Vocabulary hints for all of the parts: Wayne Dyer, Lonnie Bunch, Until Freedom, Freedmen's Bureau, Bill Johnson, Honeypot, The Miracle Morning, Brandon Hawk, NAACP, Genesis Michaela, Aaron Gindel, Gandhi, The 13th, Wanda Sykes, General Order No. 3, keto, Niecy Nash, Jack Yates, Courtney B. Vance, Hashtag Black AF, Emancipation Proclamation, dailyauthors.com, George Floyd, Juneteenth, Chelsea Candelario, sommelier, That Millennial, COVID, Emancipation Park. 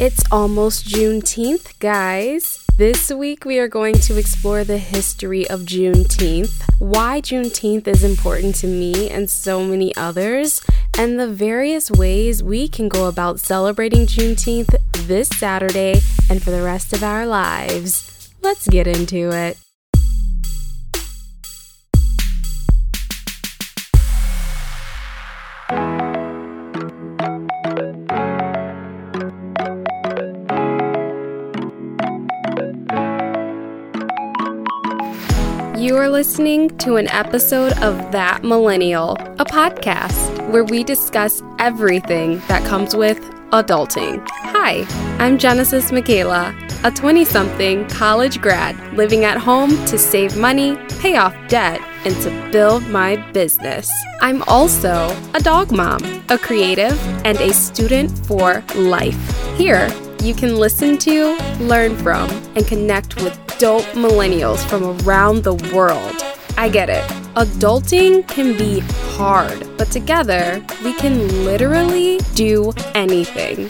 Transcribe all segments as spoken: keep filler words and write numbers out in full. It's almost Juneteenth, guys. This week we are going to explore the history of Juneteenth, why Juneteenth is important to me and so many others, and the various ways we can go about celebrating Juneteenth this Saturday and for the rest of our lives. Let's get into it. You are listening to an episode of That Millennial, a podcast where we discuss everything that comes with adulting. Hi, I'm Genesis Michaela, a twenty-something college grad living at home to save money, pay off debt, and to build my business. I'm also a dog mom, a creative, and a student for life. Here, you can listen to, learn from, and connect with dope millennials from around the world. I get it. Adulting can be hard, but together we can literally do anything.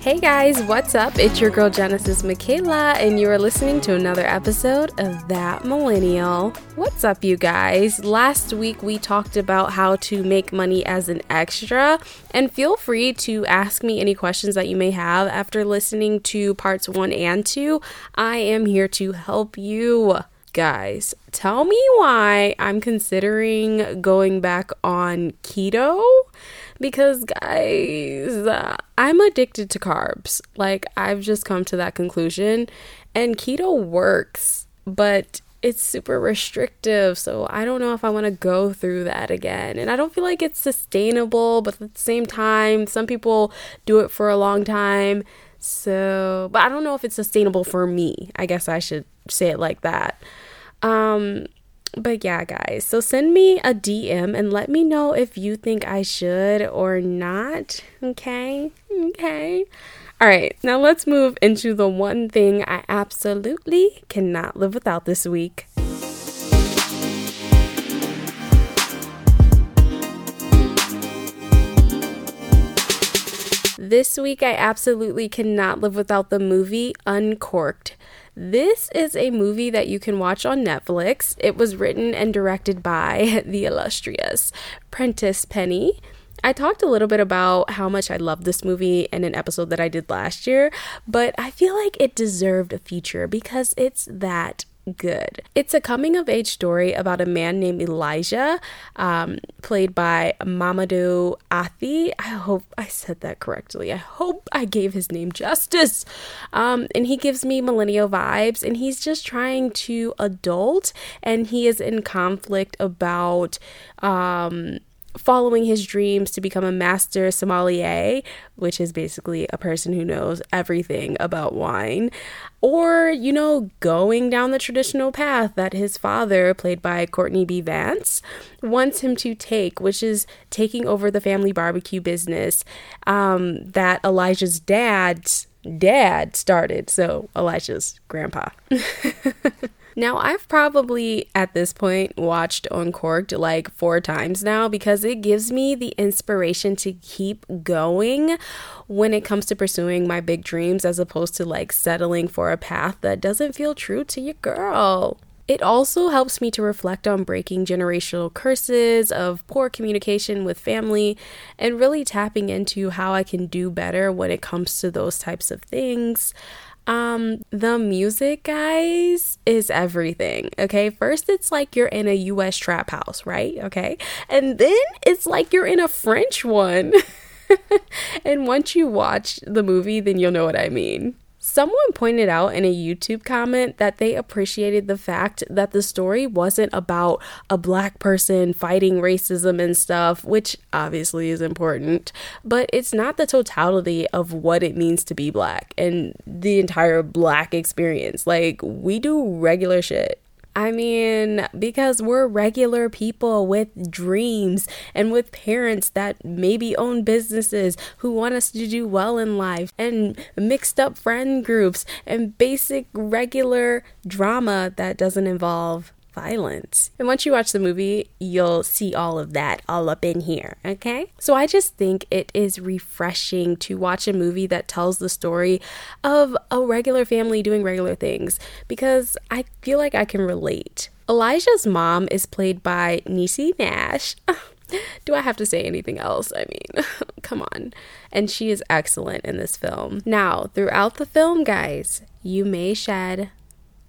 Hey guys, what's up? It's your girl Genesis Michaela, and you are listening to another episode of That Millennial. What's up, you guys? Last week we talked about how to make money as an extra, and feel free to ask me any questions that you may have after listening to parts one and two. I am here to help you. Guys, tell me why I'm considering going back on keto, because guys, uh, I'm addicted to carbs. Like, I've just come to that conclusion, and keto works, but it's super restrictive, so I don't know if I want to go through that again. And I don't feel like it's sustainable, but at the same time, some people do it for a long time. So, but I don't know if it's sustainable for me. I guess I should say it like that. Um, but yeah, guys, so send me a D M and let me know if you think I should or not. Okay. Okay. All right. Now let's move into the one thing I absolutely cannot live without this week. This week, I absolutely cannot live without the movie Uncorked. This is a movie that you can watch on Netflix. It was written and directed by the illustrious Prentice Penny. I talked a little bit about how much I love this movie in an episode that I did last year, but I feel like it deserved a feature because it's that good. It's a coming-of-age story about a man named Elijah, um, played by Mamadou Athie. I hope I said that correctly. I hope I gave his name justice. Um, and he gives me millennial vibes, and he's just trying to adult, and he is in conflict about um, following his dreams to become a master sommelier, which is basically a person who knows everything about wine, or, you know, going down the traditional path that his father, played by Courtney B. Vance, wants him to take, which is taking over the family barbecue business um, that Elijah's dad's dad started, so Elijah's grandpa. Now, I've probably, at this point, watched Uncorked like four times now because it gives me the inspiration to keep going when it comes to pursuing my big dreams, as opposed to like settling for a path that doesn't feel true to your girl. It also helps me to reflect on breaking generational curses of poor communication with family and really tapping into how I can do better when it comes to those types of things. Um, the music, guys, is everything, okay? First, it's like you're in a U S trap house, right? Okay. And then it's like you're in a French one. And once you watch the movie, then you'll know what I mean. Someone pointed out in a YouTube comment that they appreciated the fact that the story wasn't about a black person fighting racism and stuff, which obviously is important, but it's not the totality of what it means to be black and the entire black experience. Like, we do regular shit. I mean, because we're regular people with dreams and with parents that maybe own businesses who want us to do well in life, and mixed up friend groups and basic regular drama that doesn't involve violence. And once you watch the movie, you'll see all of that all up in here, okay? So I just think it is refreshing to watch a movie that tells the story of a regular family doing regular things, because I feel like I can relate. Elijah's mom is played by Niecy Nash. Do I have to say anything else? I mean, come on. And she is excellent in this film. Now, throughout the film, guys, you may shed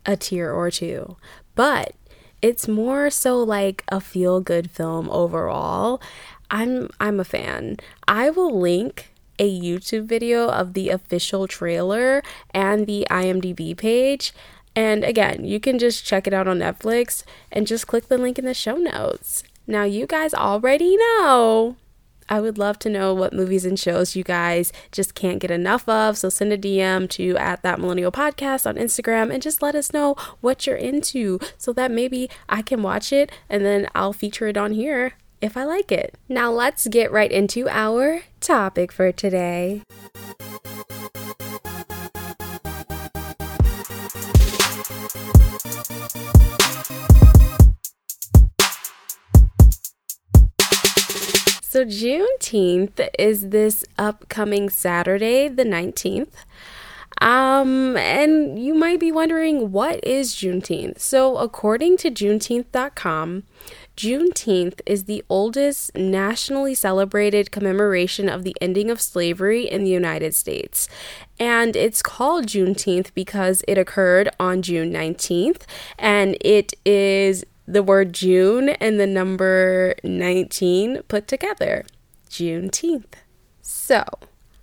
a tear or two, but it's more so like a feel-good film overall. I'm I'm a fan. I will link a YouTube video of the official trailer and the I M D B page. And again, you can just check it out on Netflix and just click the link in the show notes. Now, you guys already know. I would love to know what movies and shows you guys just can't get enough of. So send a D M to at That Millennial Podcast on Instagram and just let us know what you're into so that maybe I can watch it and then I'll feature it on here if I like it. Now, let's get right into our topic for today. So Juneteenth is this upcoming Saturday, the nineteenth. Um, and you might be wondering, what is Juneteenth? So according to Juneteenth dot com, Juneteenth is the oldest nationally celebrated commemoration of the ending of slavery in the United States. And it's called Juneteenth because it occurred on June nineteenth, and it is the word June and the number nineteen put together. Juneteenth. So,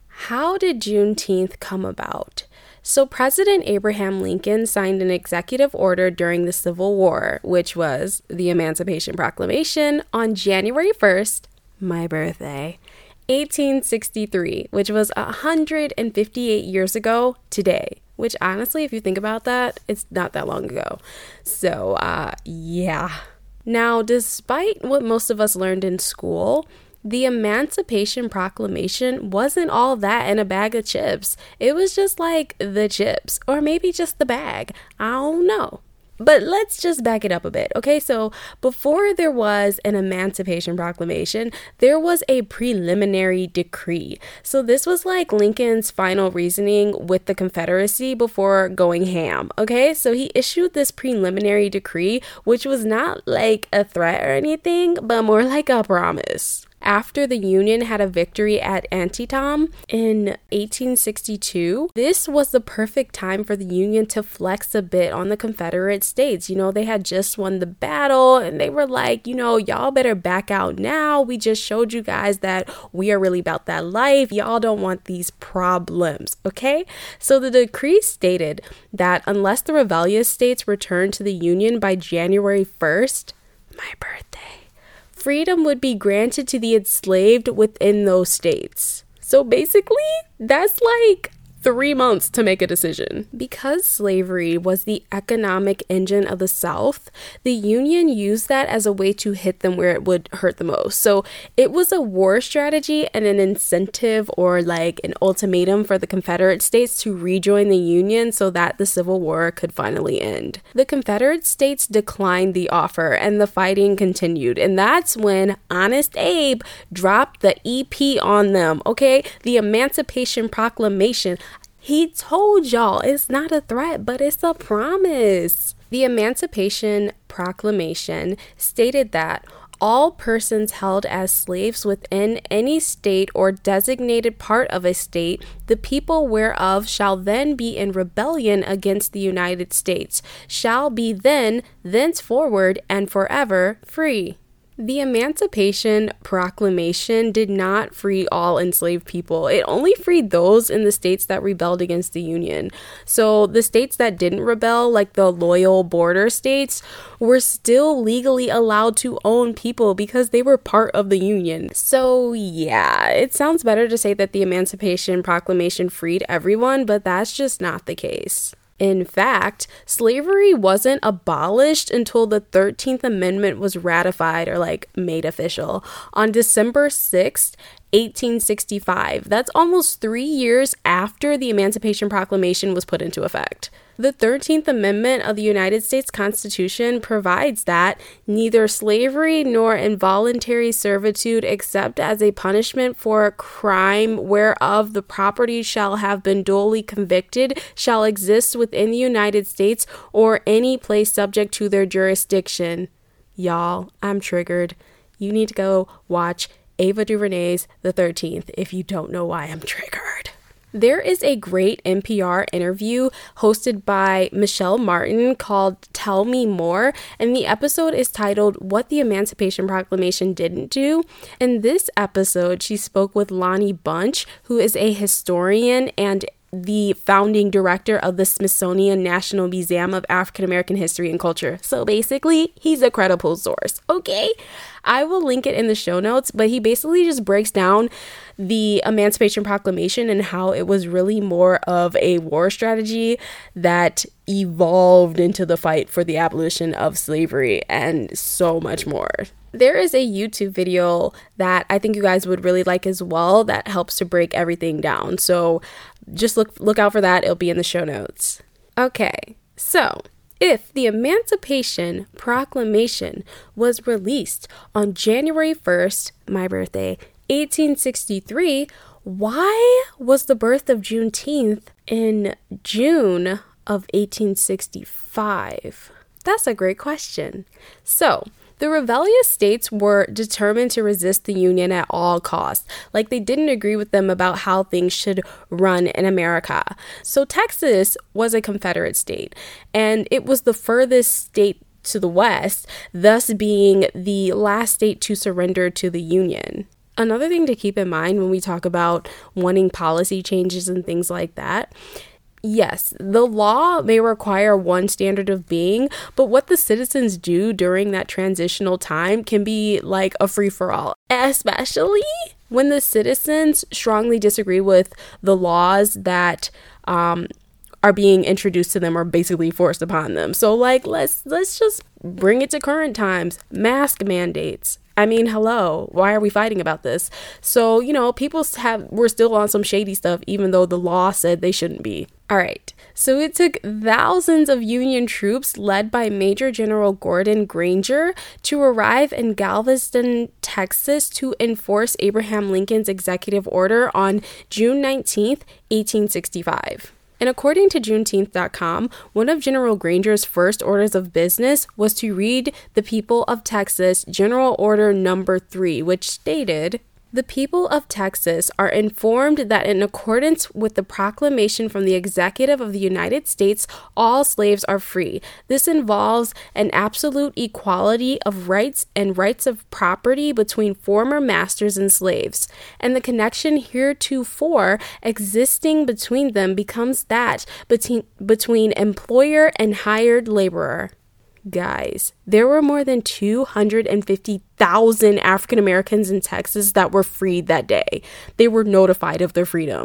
how did Juneteenth come about? So, President Abraham Lincoln signed an executive order during the Civil War, which was the Emancipation Proclamation, on January first, my birthday, eighteen sixty-three, which was one hundred fifty-eight years ago today. Which, honestly, if you think about that, it's not that long ago. So, uh, yeah. Now, despite what most of us learned in school, the Emancipation Proclamation wasn't all that in a bag of chips. It was just like the chips, or maybe just the bag. I don't know. But let's just back it up a bit, okay? So before there was an Emancipation Proclamation, there was a preliminary decree. So this was like Lincoln's final reasoning with the Confederacy before going ham, okay? So he issued this preliminary decree, which was not like a threat or anything, but more like a promise. After the Union had a victory at Antietam in eighteen sixty-two, this was the perfect time for the Union to flex a bit on the Confederate States. You know, they had just won the battle and they were like, you know, y'all better back out now. We just showed you guys that we are really about that life. Y'all don't want these problems, okay? So the decree stated that unless the rebellious states returned to the Union by January first, my birthday, freedom would be granted to the enslaved within those states. So basically, that's like three months to make a decision. Because slavery was the economic engine of the South, the Union used that as a way to hit them where it would hurt the most. So it was a war strategy and an incentive, or like an ultimatum, for the Confederate States to rejoin the Union so that the Civil War could finally end. The Confederate States declined the offer and the fighting continued. And that's when Honest Abe dropped the E P on them, okay? The Emancipation Proclamation. He told y'all it's not a threat, but it's a promise. The Emancipation Proclamation stated that all persons held as slaves within any state or designated part of a state, the people whereof shall then be in rebellion against the United States, shall be then, thenceforward, and forever free. The Emancipation Proclamation did not free all enslaved people. It only freed those in the states that rebelled against the Union. So the states that didn't rebel, like the loyal border states, were still legally allowed to own people because they were part of the Union. So yeah, it sounds better to say that the Emancipation Proclamation freed everyone, but that's just not the case. In fact, slavery wasn't abolished until the thirteenth Amendment was ratified, or like made official, on December sixth, eighteen sixty-five. That's almost three years after the Emancipation Proclamation was put into effect. The thirteenth Amendment of the United States Constitution provides that neither slavery nor involuntary servitude except as a punishment for a crime whereof the property shall have been duly convicted shall exist within the United States or any place subject to their jurisdiction. Y'all, I'm triggered. You need to go watch Ava DuVernay's The thirteenth if you don't know why I'm triggered. There is a great N P R interview hosted by Michelle Martin called Tell Me More, and the episode is titled What the Emancipation Proclamation Didn't Do. In this episode, she spoke with Lonnie Bunch, who is a historian and the founding director of the Smithsonian National Museum of African American History and Culture. So basically, he's a credible source, okay? I will link it in the show notes, but he basically just breaks down the Emancipation Proclamation and how it was really more of a war strategy that evolved into the fight for the abolition of slavery and so much more. There is a YouTube video that I think you guys would really like as well that helps to break everything down. So just look look out for that. It'll be in the show notes. Okay, so if the Emancipation Proclamation was released on January first, my birthday, eighteen sixty-three, why was the birth of Juneteenth in June of eighteen sixty-five? That's a great question. So the rebellious states were determined to resist the Union at all costs. Like, they didn't agree with them about how things should run in America. So Texas was a Confederate state, and it was the furthest state to the west, thus being the last state to surrender to the Union. Another thing to keep in mind when we talk about wanting policy changes and things like that, yes, the law may require one standard of being, but what the citizens do during that transitional time can be like a free-for-all, especially when the citizens strongly disagree with the laws that um, are being introduced to them or basically forced upon them. So, like, let's let's just bring it to current times. Mask mandates. I mean, hello, why are we fighting about this? So, you know, people have were still on some shady stuff, even though the law said they shouldn't be. All right, so it took thousands of Union troops led by Major General Gordon Granger to arrive in Galveston, Texas to enforce Abraham Lincoln's executive order on June nineteenth, eighteen sixty-five. And according to Juneteenth dot com, one of General Granger's first orders of business was to read the people of Texas General Order Number three, which stated, "The people of Texas are informed that in accordance with the proclamation from the executive of the United States, all slaves are free. This involves an absolute equality of rights and rights of property between former masters and slaves, and the connection heretofore existing between them becomes that between, between employer and hired laborer." Guys, there were more than two hundred fifty thousand African Americans in Texas that were freed that day. They were notified of their freedom.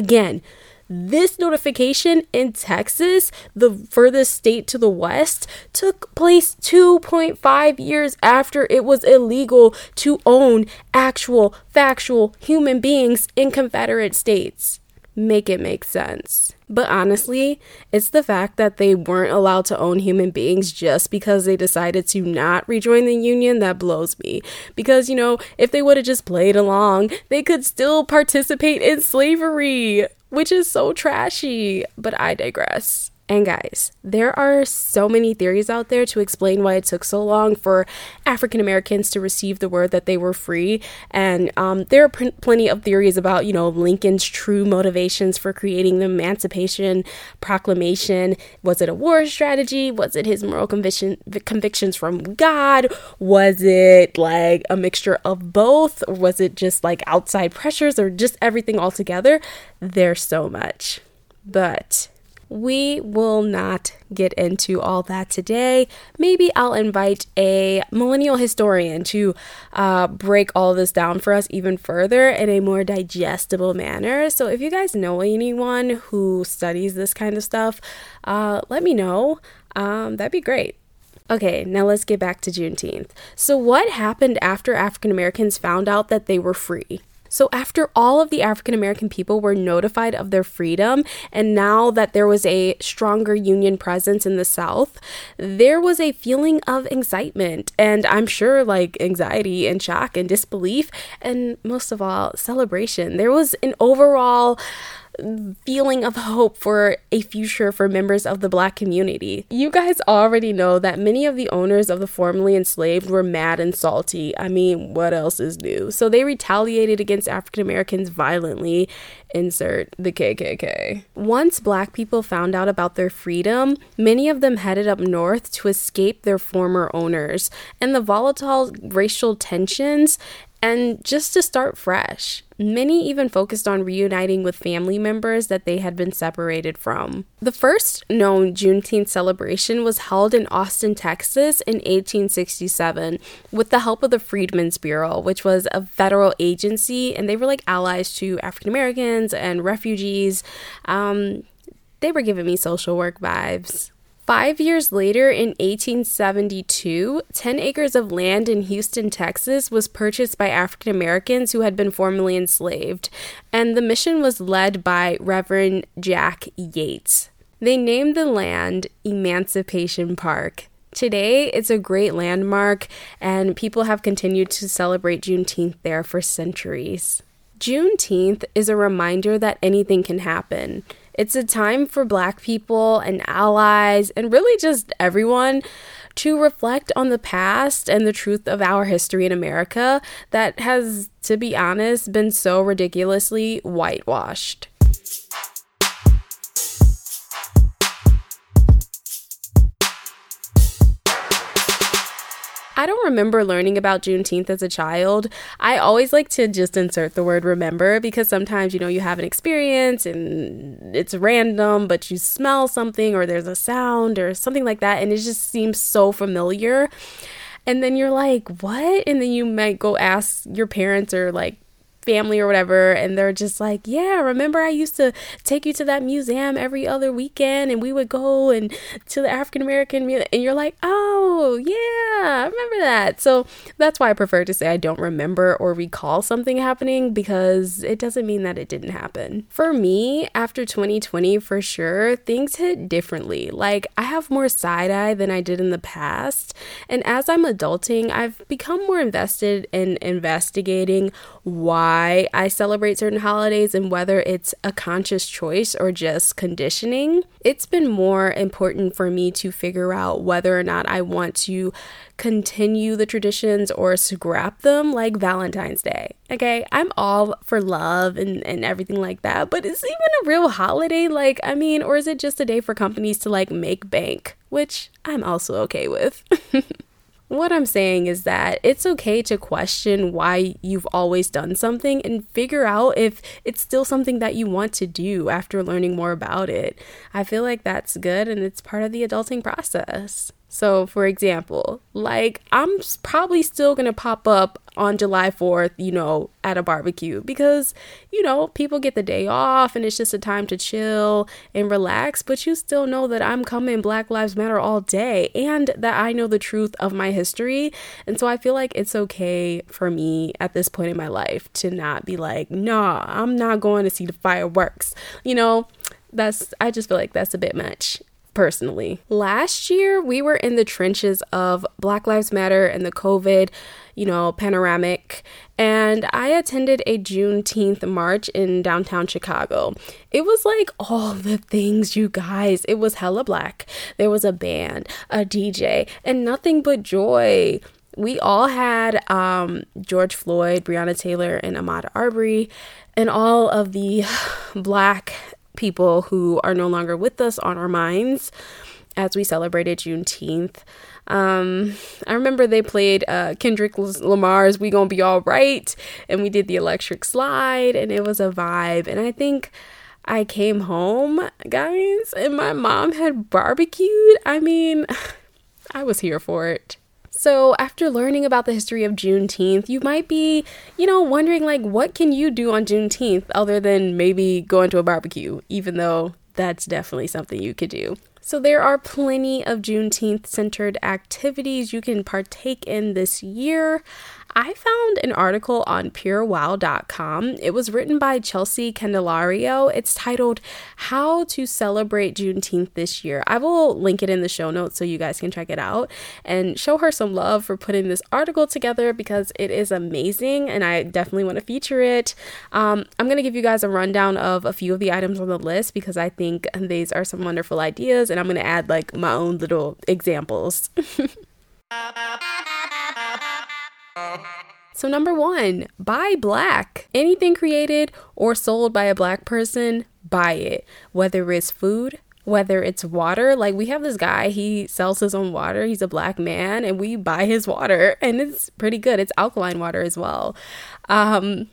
Again, this notification in Texas, the furthest state to the west, took place two point five years after it was illegal to own actual, factual human beings in Confederate states. Make it make sense. But honestly, it's the fact that they weren't allowed to own human beings just because they decided to not rejoin the Union that blows me. Because, you know, if they would have just played along, they could still participate in slavery, which is so trashy. But I digress. And guys, there are so many theories out there to explain why it took so long for African Americans to receive the word that they were free. And um, there are pr- plenty of theories about, you know, Lincoln's true motivations for creating the Emancipation Proclamation. Was it a war strategy? Was it his moral conviction- convictions from God? Was it like a mixture of both? Or was it just like outside pressures or just everything altogether? There's so much. But we will not get into all that today. Maybe I'll invite a millennial historian to uh, break all this down for us even further in a more digestible manner. So if you guys know anyone who studies this kind of stuff, uh, let me know. Um, that'd be great. Okay, now let's get back to Juneteenth. So what happened after African Americans found out that they were free? So after all of the African American people were notified of their freedom, and now that there was a stronger Union presence in the South, there was a feeling of excitement, and I'm sure like anxiety and shock and disbelief, and most of all, celebration. There was an overall feeling of hope for a future for members of the Black community. You guys already know that many of the owners of the formerly enslaved were mad and salty. I mean, what else is new? So they retaliated against African Americans violently. Insert the K K K. Once Black people found out about their freedom, many of them headed up north to escape their former owners and the volatile racial tensions, and just to start fresh. Many even focused on reuniting with family members that they had been separated from. The first known Juneteenth celebration was held in Austin, Texas in eighteen sixty-seven with the help of the Freedmen's Bureau, which was a federal agency, and they were like allies to African Americans and refugees. Um, they were giving me social work vibes. Five years later, in eighteen seventy-two, ten acres of land in Houston, Texas, was purchased by African Americans who had been formerly enslaved, and the mission was led by Reverend Jack Yates. They named the land Emancipation Park. Today, it's a great landmark, and people have continued to celebrate Juneteenth there for centuries. Juneteenth is a reminder that anything can happen. It's a time for Black people and allies and really just everyone to reflect on the past and the truth of our history in America that has, to be honest, been so ridiculously whitewashed. I don't remember learning about Juneteenth as a child. I always like to just insert the word remember because sometimes, you know, you have an experience and it's random, but you smell something or there's a sound or something like that, and it just seems so familiar. And then you're like, what? And then you might go ask your parents or like family or whatever, and they're just like, yeah, remember I used to take you to that museum every other weekend and we would go and to the African American museum, and you're like, oh yeah, I remember that. So that's why I prefer to say I don't remember or recall something happening, because it doesn't mean that it didn't happen. For me, after twenty twenty, for sure, things hit differently. Like, I have more side eye than I did in the past, and as I'm adulting, I've become more invested in investigating why I celebrate certain holidays and whether it's a conscious choice or just conditioning. It's been more important for me to figure out whether or not I want to continue the traditions or scrap them, like Valentine's Day. Okay, I'm all for love and, and everything like that, but is it even a real holiday? Like, I mean, or is it just a day for companies to like make bank, which I'm also okay with. What I'm saying is that it's okay to question why you've always done something and figure out if it's still something that you want to do after learning more about it. I feel like that's good, and it's part of the adulting process. So, for example, like, I'm probably still going to pop up on July fourth, you know, at a barbecue because, you know, people get the day off and it's just a time to chill and relax. But you still know that I'm coming Black Lives Matter all day and that I know the truth of my history. And so I feel like it's okay for me at this point in my life to not be like, nah, I'm not going to see the fireworks. You know, that's, I just feel like that's a bit much. Personally, last year we were in the trenches of Black Lives Matter and the COVID, you know, panoramic, and I attended a Juneteenth march in downtown Chicago. It was like all the things, you guys. It was hella Black. There was a band, a D J, and nothing but joy. We all had um, George Floyd, Breonna Taylor, and Ahmaud Arbery, and all of the Black people who are no longer with us on our minds as we celebrated Juneteenth. Um, I remember they played uh, Kendrick Lamar's We Gonna Be All Right, and we did the electric slide, and it was a vibe. And I think I came home, guys, and my mom had barbecued. I mean, I was here for it. So after learning about the history of Juneteenth, you might be, you know, wondering, like, what can you do on Juneteenth other than maybe going to a barbecue, even though that's definitely something you could do. So there are plenty of Juneteenth-centered activities you can partake in this year. I found an article on pure wow dot com. It was written by Chelsea Candelario. It's titled, How to Celebrate Juneteenth This Year. I will link it in the show notes so you guys can check it out and show her some love for putting this article together because it is amazing and I definitely want to feature it. Um, I'm going to give you guys a rundown of a few of the items on the list because I think these are some wonderful ideas and I'm going to add like my own little examples. So number one, buy black. Anything created or sold by a black person, buy it. Whether it's food, whether it's water, like we have this guy, he sells his own water. He's a black man and we buy his water and it's pretty good. It's alkaline water as well. Um,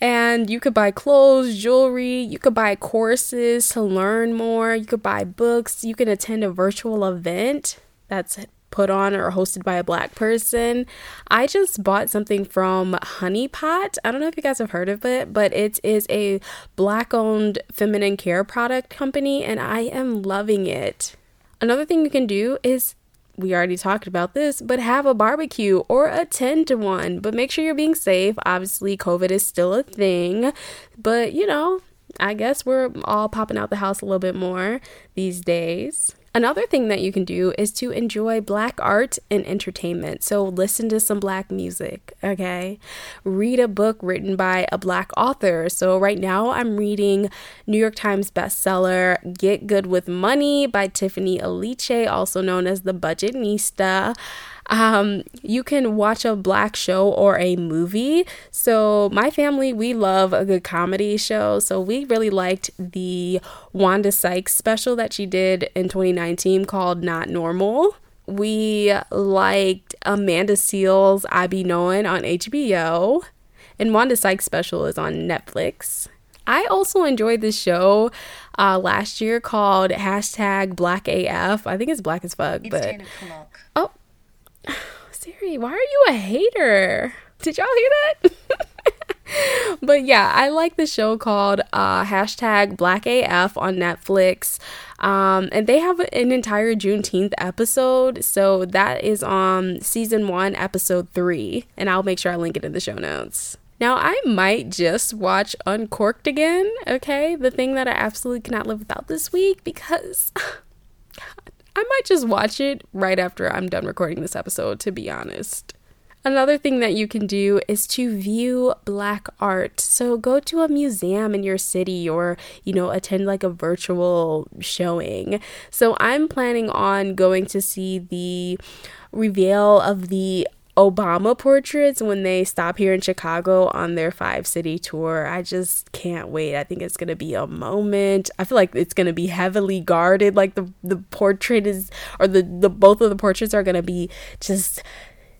and you could buy clothes, jewelry, you could buy courses to learn more. You could buy books. You can attend a virtual event. That's it. Put on or hosted by a black person. I just bought something from Honeypot. I don't know if you guys have heard of it, but it is a black owned feminine care product company and I am loving it. Another thing you can do is, we already talked about this, but have a barbecue or attend to one, but make sure you're being safe. Obviously, COVID is still a thing, but you know, I guess we're all popping out the house a little bit more these days. Another thing that you can do is to enjoy black art and entertainment. So listen to some black music, okay? Read a book written by a black author. So right now I'm reading New York Times bestseller Get Good with Money by Tiffany Aliche, also known as The Budgetnista. Um, you can watch a black show or a movie. So my family, we love a good comedy show. So we really liked the Wanda Sykes special that she did in twenty nineteen called Not Normal. We liked Amanda Seale's I Be Knowin' on H B O, and Wanda Sykes special is on Netflix. I also enjoyed this show uh, last year called Hashtag Black A F. I think it's black as fuck, it's but ten o'clock. Oh. Siri, why are you a hater? Did y'all hear that? But yeah, I like the show called uh, Hashtag Black A F on Netflix. Um, and they have an entire Juneteenth episode. So that is on season one, episode three. And I'll make sure I link it in the show notes. Now, I might just watch Uncorked again, okay? The thing that I absolutely cannot live without this week because... I might just watch it right after I'm done recording this episode, to be honest. Another thing that you can do is to view black art. So go to a museum in your city or, you know, attend like a virtual showing. So I'm planning on going to see the reveal of the Obama portraits when they stop here in Chicago on their five city tour. I just can't wait. I think it's going to be a moment. I feel like it's going to be heavily guarded. Like the, the portrait is, or the, the both of the portraits are going to be just,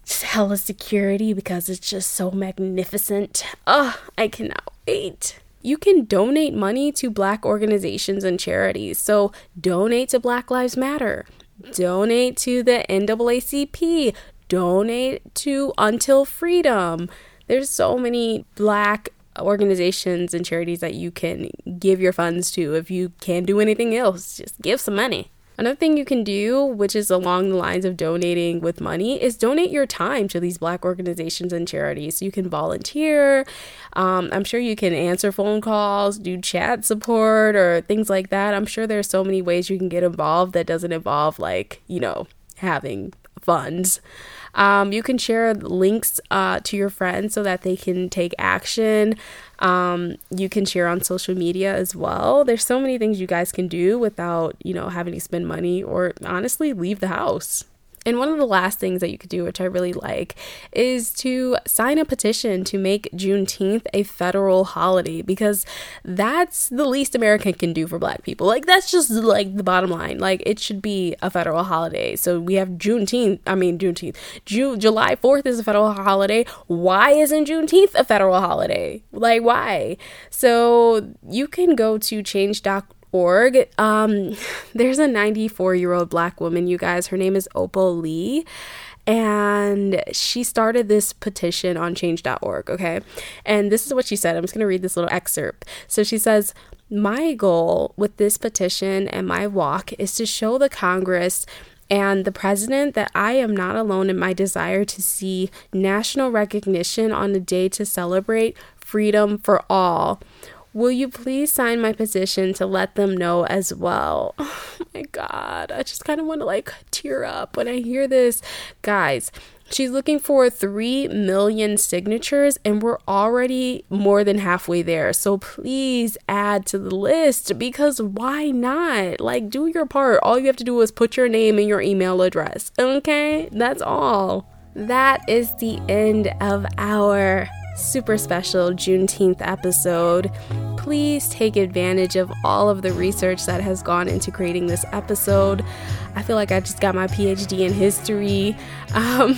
just hella security because it's just so magnificent. Oh, I cannot wait. You can donate money to black organizations and charities. So donate to Black Lives Matter. Donate to the N double A C P. Donate to Until Freedom. There's so many black organizations and charities that you can give your funds to. If you can't do anything else, just give some money. Another thing you can do, which is along the lines of donating with money, is donate your time to these black organizations and charities. So you can volunteer. Um, I'm sure you can answer phone calls, do chat support or things like that. I'm sure there's so many ways you can get involved that doesn't involve like, you know, having funds. Um, you can share links uh, to your friends so that they can take action. Um, you can share on social media as well. There's so many things you guys can do without, you know, having to spend money or honestly leave the house. And one of the last things that you could do, which I really like, is to sign a petition to make Juneteenth a federal holiday, because that's the least America can do for black people. Like, that's just like the bottom line. Like, it should be a federal holiday. So we have Juneteenth. I mean, Juneteenth. Ju- July fourth is a federal holiday. Why isn't Juneteenth a federal holiday? Like, why? So you can go to change dot org. Org. Um, there's a ninety-four-year-old black woman, you guys. Her name is Opal Lee, and she started this petition on change dot org, okay? And this is what she said. I'm just going to read this little excerpt. So she says, "My goal with this petition and my walk is to show the Congress and the president that I am not alone in my desire to see national recognition on a day to celebrate freedom for all. Will you please sign my petition to let them know as well? Oh my God, I just kind of want to like tear up when I hear this. Guys, she's looking for three million signatures, and we're already more than halfway there. So please add to the list, because why not? Like, do your part. All you have to do is put your name and your email address. Okay? That's all. That is the end of our super special Juneteenth episode. Please take advantage of all of the research that has gone into creating this episode. I feel like I just got my P H D in history. Um,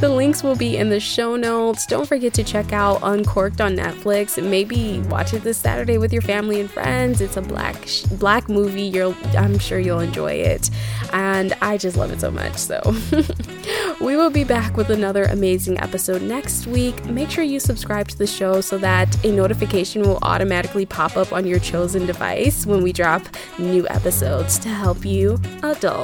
the links will be in the show notes. Don't forget to check out Uncorked on Netflix. Maybe watch it this Saturday with your family and friends. It's a black sh- black movie. You're, I'm sure you'll enjoy it. And I just love it so much. So we will be back with another amazing episode next week. Make sure you subscribe to the show so that a notification will automatically pop up on your chosen device when we drop new episodes to help you adult.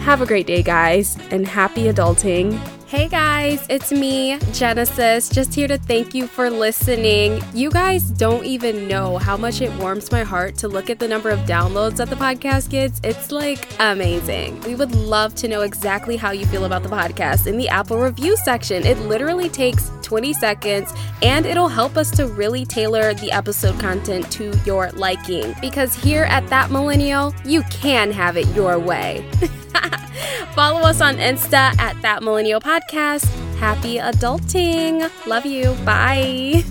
Have a great day, guys, and happy adulting. Hey guys, it's me, Genesis, just here to thank you for listening. You guys don't even know how much it warms my heart to look at the number of downloads that the podcast gets. It's like amazing. We would love to know exactly how you feel about the podcast in the Apple review section. It literally takes twenty seconds, and it'll help us to really tailor the episode content to your liking. Because here at That Millennial, you can have it your way. Follow us on Insta at That Millennial Podcast. Happy adulting. Love you. Bye.